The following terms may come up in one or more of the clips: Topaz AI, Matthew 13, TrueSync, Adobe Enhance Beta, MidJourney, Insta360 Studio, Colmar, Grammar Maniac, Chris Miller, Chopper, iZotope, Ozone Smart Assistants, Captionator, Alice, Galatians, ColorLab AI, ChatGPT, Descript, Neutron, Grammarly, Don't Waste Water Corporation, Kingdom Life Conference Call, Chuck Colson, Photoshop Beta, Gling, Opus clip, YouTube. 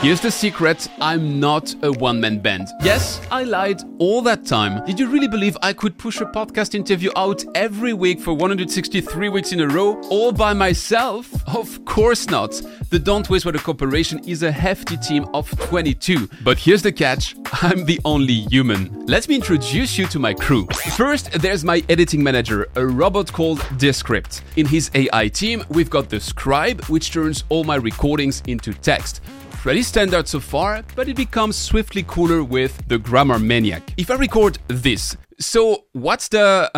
Here's the secret, I'm not a one-man band. Yes, I lied all that time. Did you really believe I could push a podcast interview out every week for 163 weeks in a row, all by myself? Of course not. The Don't Waste Water Corporation is a hefty team of 22. But here's the catch, I'm the only human. Let me introduce you to my crew. First, there's my editing manager, a robot called Descript. In his AI team, we've got the Scribe, which turns all my recordings into text. Pretty standard so far, but it becomes swiftly cooler with the Grammar Maniac. If I record this, so what's the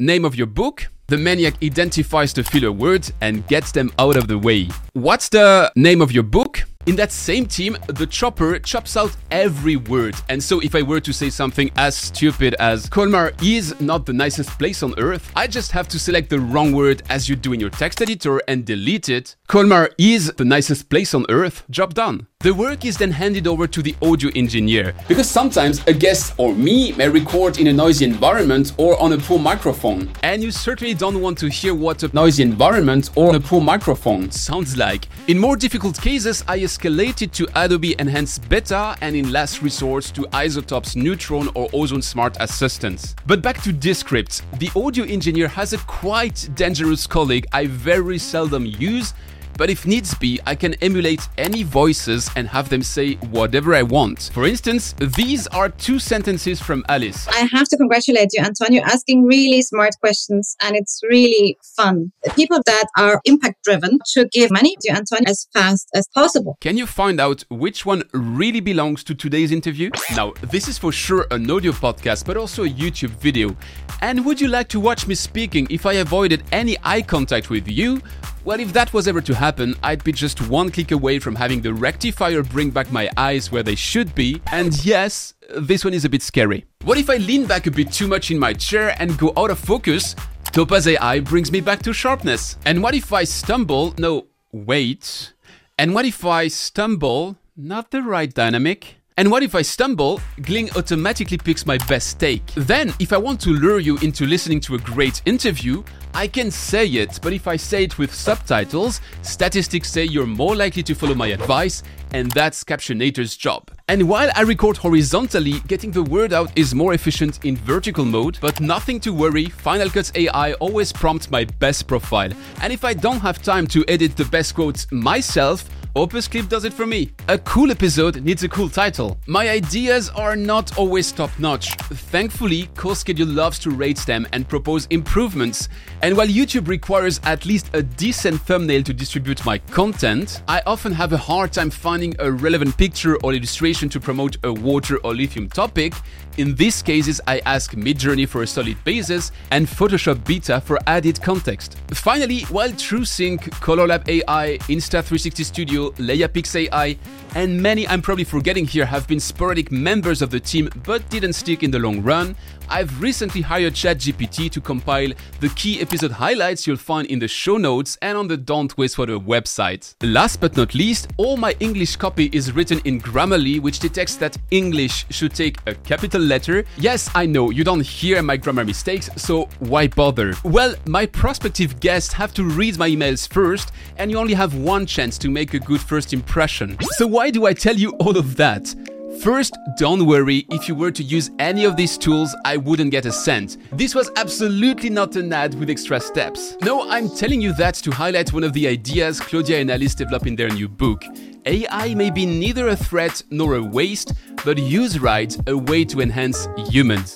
name of your book? The Maniac identifies the filler words and gets them out of the way. What's the name of your book? In that same team, the Chopper chops out every word. And so if I were to say something as stupid as Colmar is not the nicest place on earth, I just have to select the wrong word as you do in your text editor and delete it. Colmar is the nicest place on earth. Job done. The work is then handed over to the audio engineer, because sometimes a guest or me may record in a noisy environment or on a poor microphone. And you certainly don't want to hear what a noisy environment or a poor microphone sounds like. In more difficult cases, I escalated to Adobe Enhance Beta and in last resort to iZotope's Neutron or Ozone Smart Assistants. But back to Descript. The audio engineer has a quite dangerous colleague I very seldom use, but if needs be, I can emulate any voices and have them say whatever I want. For instance, these are two sentences from Alice. I have to congratulate you, Anton. You're asking really smart questions and it's really fun. The people that are impact-driven should give money to Anton as fast as possible. Can you find out which one really belongs to today's interview? Now, this is for sure an audio podcast, but also a YouTube video. And would you like to watch me speaking if I avoided any eye contact with you? Well, if that was ever to happen, I'd be just one click away from having the rectifier bring back my eyes where they should be. And yes, this one is a bit scary. What if I lean back a bit too much in my chair and go out of focus? Topaz AI brings me back to sharpness. And what if I stumble? No, wait. And what if I stumble? Not the right dynamic. And what if I stumble? Gling automatically picks my best take. Then, if I want to lure you into listening to a great interview, I can say it, but if I say it with subtitles, statistics say you're more likely to follow my advice, and that's Captionator's job. And while I record horizontally, getting the word out is more efficient in vertical mode, but nothing to worry, Final Cut AI always prompts my best profile. And if I don't have time to edit the best quotes myself, Opus clip does it for me. A cool episode needs a cool title. My ideas are not always top-notch. Thankfully, Core Schedule loves to rate them and propose improvements. And while YouTube requires at least a decent thumbnail to distribute my content, I often have a hard time finding a relevant picture or illustration to promote a water or lithium topic. In these cases, I ask MidJourney for a solid basis and Photoshop Beta for added context. Finally, while TrueSync, ColorLab AI, Insta360 Studio, LeiaPix.ai, and many I'm probably forgetting here have been sporadic members of the team but didn't stick in the long run, I've recently hired ChatGPT to compile the key episode highlights you'll find in the show notes and on the Don't Waste Water website. Last but not least, all my English copy is written in Grammarly, which detects that English should take a capital letter. Yes, I know, you don't hear my grammar mistakes, so why bother? Well, my prospective guests have to read my emails first, and you only have one chance to make a good first impression. So why do I tell you all of that? First, don't worry, if you were to use any of these tools, I wouldn't get a cent. This was absolutely not an ad with extra steps. No, I'm telling you that to highlight one of the ideas Claudia and Alice develop in their new book. AI may be neither a threat nor a waste, but used right, a way to enhance humans.